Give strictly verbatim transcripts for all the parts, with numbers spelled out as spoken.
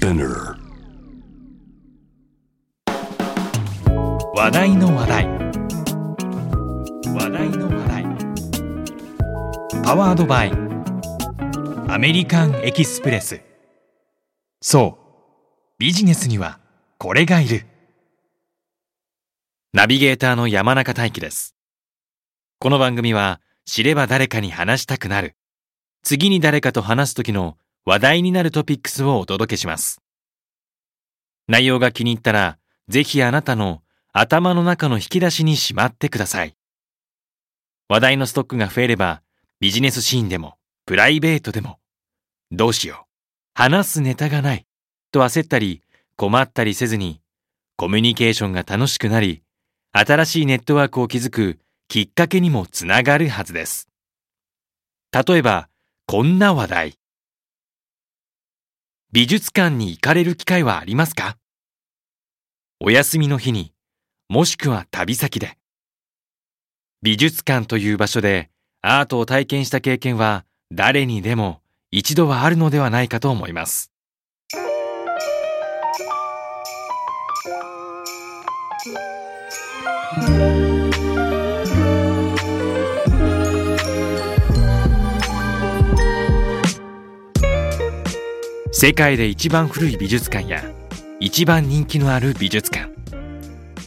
Spinner、 話題の話題、話題の話題、パワードバイアメリカンエキスプレス。そう、ビジネスにはこれがいる。ナビゲーターの山中大輝です。この番組は、知れば誰かに話したくなる、次に誰かと話す時の話題になるトピックスをお届けします。内容が気に入ったら、ぜひあなたの頭の中の引き出しにしまってください。話題のストックが増えれば、ビジネスシーンでもプライベートでも、どうしよう、話すネタがないと焦ったり困ったりせずに、コミュニケーションが楽しくなり、新しいネットワークを築くきっかけにもつながるはずです。例えば、こんな話題。美術館に行かれる機会はありますか？お休みの日に、もしくは旅先で。美術館という場所でアートを体験した経験は、誰にでも一度はあるのではないかと思います。世界で一番古い美術館や一番人気のある美術館、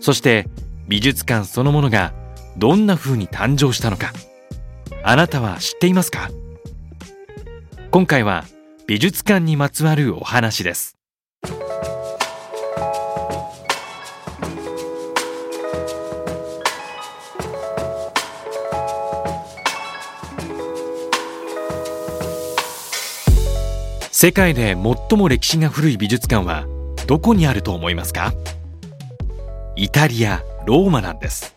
そして美術館そのものがどんな風に誕生したのか、あなたは知っていますか？今回は美術館にまつわるお話です。世界で最も歴史が古い美術館はどこにあると思いますか？イタリア・ローマなんです。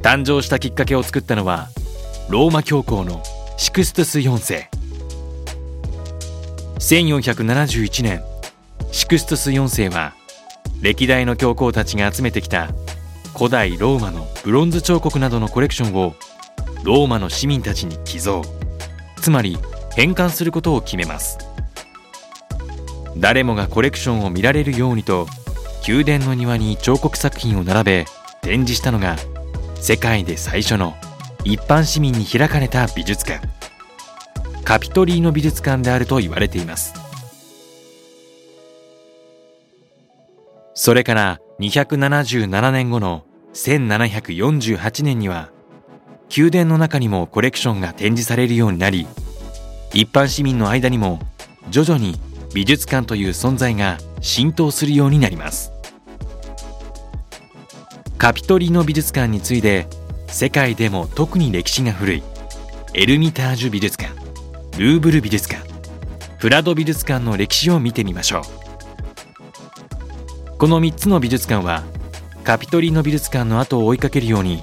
誕生したきっかけを作ったのは、ローマ教皇のシクストゥスよんせい。せんよんひゃくななじゅういちねん、シクストゥスよんせいは、歴代の教皇たちが集めてきた古代ローマのブロンズ彫刻などのコレクションをローマの市民たちに寄贈、つまり返還することを決めます。誰もがコレクションを見られるようにと、宮殿の庭に彫刻作品を並べ展示したのが、世界で最初の一般市民に開かれた美術館、カピトリーノ美術館であると言われています。それからにひゃくななじゅうななねんごのせんななひゃくよんじゅうはちねんには、宮殿の中にもコレクションが展示されるようになり、一般市民の間にも徐々に美術館という存在が浸透するようになります。カピトリーノ美術館に次いで、世界でも特に歴史が古いエルミタージュ美術館、ルーブル美術館、プラド美術館の歴史を見てみましょう。このみっつの美術館は、カピトリーノ美術館の後を追いかけるように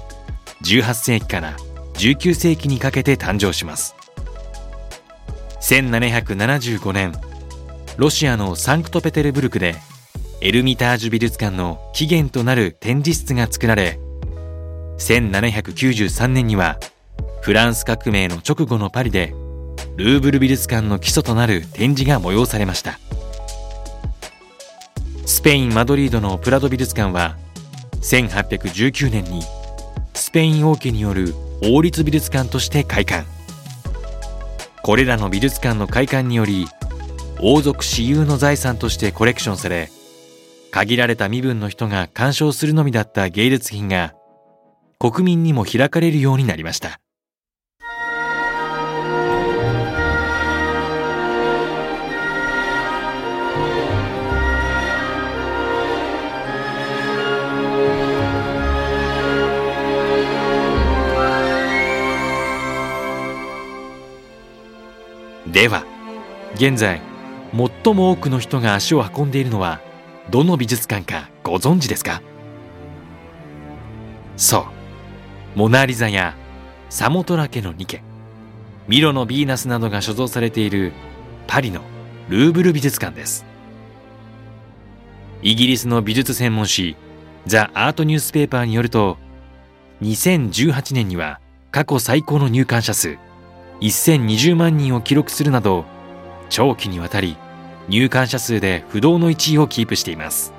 じゅうはっせいきからじゅうきゅうせいきにかけて誕生します。せんななひゃくななじゅうごねん、ロシアのサンクトペテルブルクでエルミタージュ美術館の起源となる展示室が作られ、せんななひゃくきゅうじゅうさんねんにはフランス革命の直後のパリでルーブル美術館の基礎となる展示が催されました。スペイン・マドリードのプラド美術館は、せんはっぴゃくじゅうきゅうねんにスペイン王家による王立美術館として開館。これらの美術館の開館により、王族私有の財産としてコレクションされ、限られた身分の人が鑑賞するのみだった芸術品が国民にも開かれるようになりました。では、現在最も多くの人が足を運んでいるのはどの美術館かご存知ですか？そう、モナリザやサモトラケのニケ、ミロのヴィーナスなどが所蔵されているパリのルーブル美術館です。イギリスの美術専門誌ザ・アートニュースペーパーによると、にせんじゅうはちねんには過去最高の入館者数せんにじゅうまんにんを記録するなど、長期にわたり入館者数で不動のいちいをキープしています。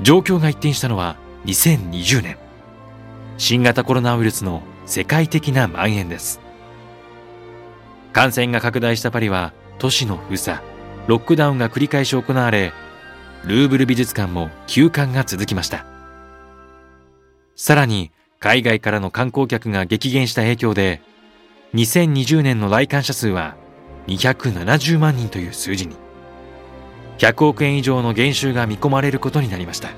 状況が一転したのはにせんにじゅうねん、新型コロナウイルスの世界的な蔓延です。感染が拡大したパリは都市の封鎖、ロックダウンが繰り返し行われ、ルーブル美術館も休館が続きました。さらに海外からの観光客が激減した影響で、にせんにじゅうねんの来館者数はにひゃくななじゅうまんにんという数字に、ひゃくおくえん以上の減収が見込まれることになりました。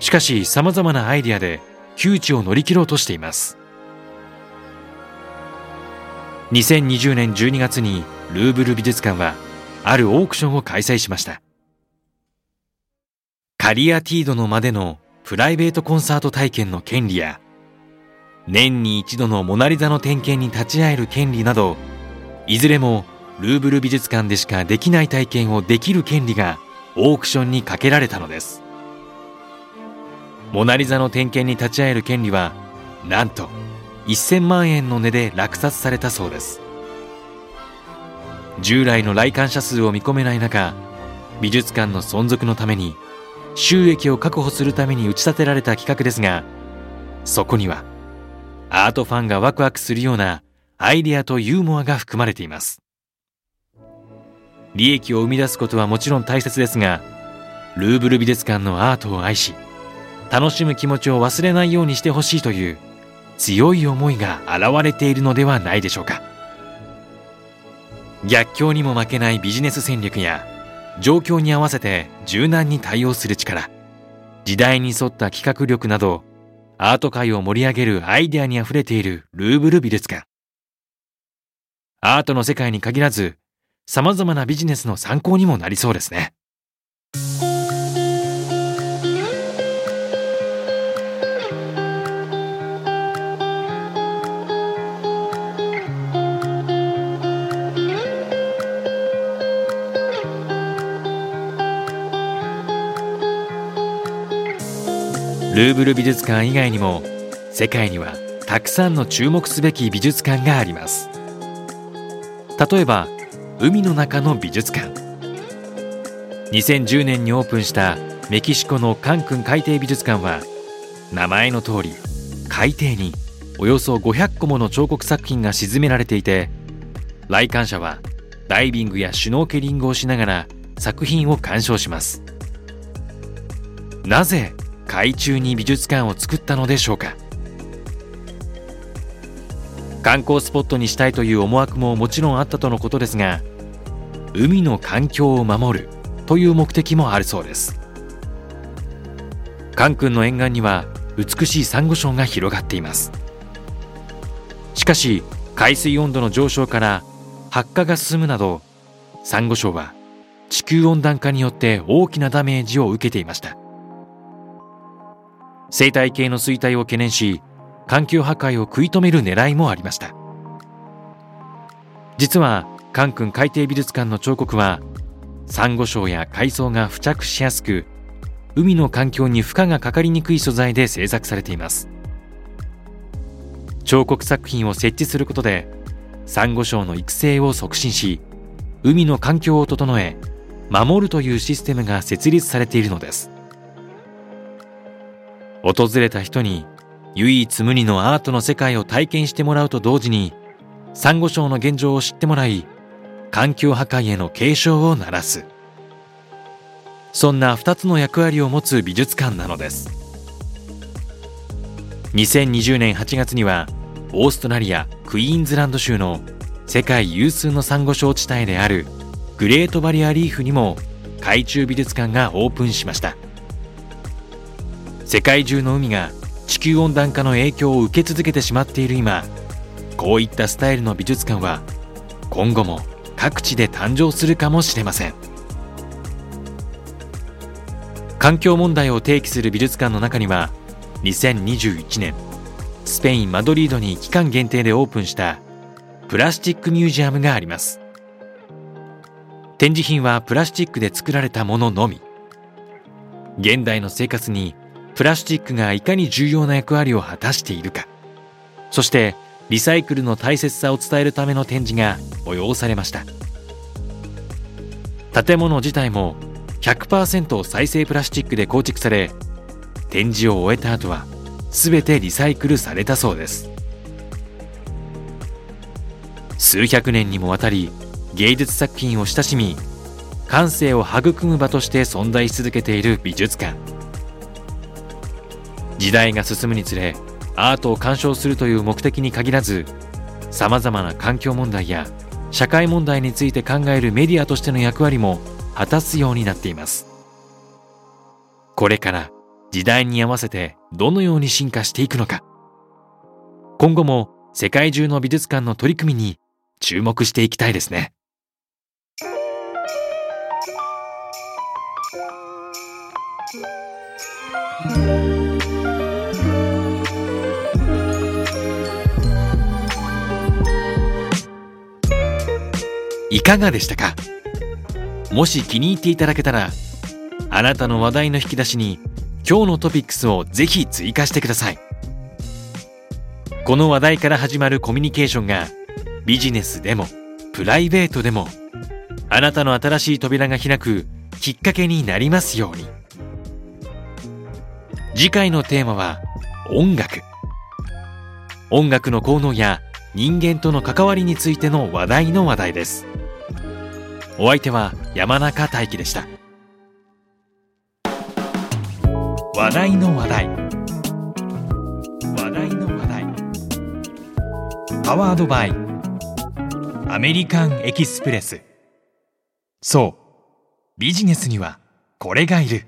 しかし様々なアイデアで窮地を乗り切ろうとしています。にせんにじゅうねんじゅうにがつにルーブル美術館はあるオークションを開催しました。カリアティードの間でのプライベートコンサート体験の権利や、年に一度のモナリザの点検に立ち会える権利など、いずれもルーブル美術館でしかできない体験をできる権利がオークションにかけられたのです。モナリザの点検に立ち会える権利はなんとせんまんえんの値で落札されたそうです。従来の来館者数を見込めない中、美術館の存続のために収益を確保するために打ち立てられた企画ですが、そこにはアートファンがワクワクするようなアイデアとユーモアが含まれています。利益を生み出すことはもちろん大切ですが、ルーブル美術館のアートを愛し楽しむ気持ちを忘れないようにしてほしいという強い思いが現れているのではないでしょうか。逆境にも負けないビジネス戦略や、状況に合わせて柔軟に対応する力、時代に沿った企画力など、アート界を盛り上げるアイデアにあふれているルーブル美術館。アートの世界に限らず、様々なビジネスの参考にもなりそうですね。ルーブル美術館以外にも、世界にはたくさんの注目すべき美術館があります。例えば、海の中の美術館。にせんじゅうねんにオープンしたメキシコのカンクン海底美術館は、名前の通り、海底におよそごひゃっこもの彫刻作品が沈められていて、来館者はダイビングやシュノーケリングをしながら作品を鑑賞します。なぜ海中に美術館を作ったのでしょうか。観光スポットにしたいという思惑ももちろんあったとのことですが、海の環境を守るという目的もあるそうです。カンクンの沿岸には美しいサンゴ礁が広がっています。しかし海水温度の上昇から白化が進むなど、サンゴ礁は地球温暖化によって大きなダメージを受けていました。生態系の衰退を懸念し、環境破壊を食い止める狙いもありました。実はカンクン海底美術館の彫刻は、サンゴ礁や海藻が付着しやすく、海の環境に負荷がかかりにくい素材で制作されています。彫刻作品を設置することでサンゴ礁の育成を促進し、海の環境を整え守るというシステムが設立されているのです。訪れた人に唯一無二のアートの世界を体験してもらうと同時に、サンゴ礁の現状を知ってもらい、環境破壊への警鐘を鳴らす、そんなふたつの役割を持つ美術館なのです。にせんにじゅうねんはちがつには、オーストラリア・クイーンズランド州の世界有数のサンゴ礁地帯であるグレートバリアリーフにも海中美術館がオープンしました。世界中の海が地球温暖化の影響を受け続けてしまっている今、こういったスタイルの美術館は今後も各地で誕生するかもしれません。環境問題を提起する美術館の中には、にせんにじゅういちねんスペイン・マドリードに期間限定でオープンしたプラスチックミュージアムがあります。展示品はプラスチックで作られたもののみ。現代の生活にプラスチックがいかに重要な役割を果たしているか、そしてリサイクルの大切さを伝えるための展示が催されました。建物自体も ひゃくパーセント 再生プラスチックで構築され、展示を終えた後は全てリサイクルされたそうです。数百年にもわたり芸術作品を親しみ、感性を育む場として存在し続けている美術館。時代が進むにつれ、アートを鑑賞するという目的に限らず、さまざまな環境問題や社会問題について考えるメディアとしての役割も果たすようになっています。これから時代に合わせてどのように進化していくのか、今後も世界中の美術館の取り組みに注目していきたいですね。いかがでしたか？もし気に入っていただけたら、あなたの話題の引き出しに今日のトピックスをぜひ追加してください。この話題から始まるコミュニケーションが、ビジネスでもプライベートでもあなたの新しい扉が開くきっかけになりますように。次回のテーマは音楽。音楽の効能や人間との関わりについての話題の話題です。お相手は山中大輝でした。話題の話題、話題の話題、パワードバイアメリカンエキスプレス。そう、ビジネスにはこれがいる。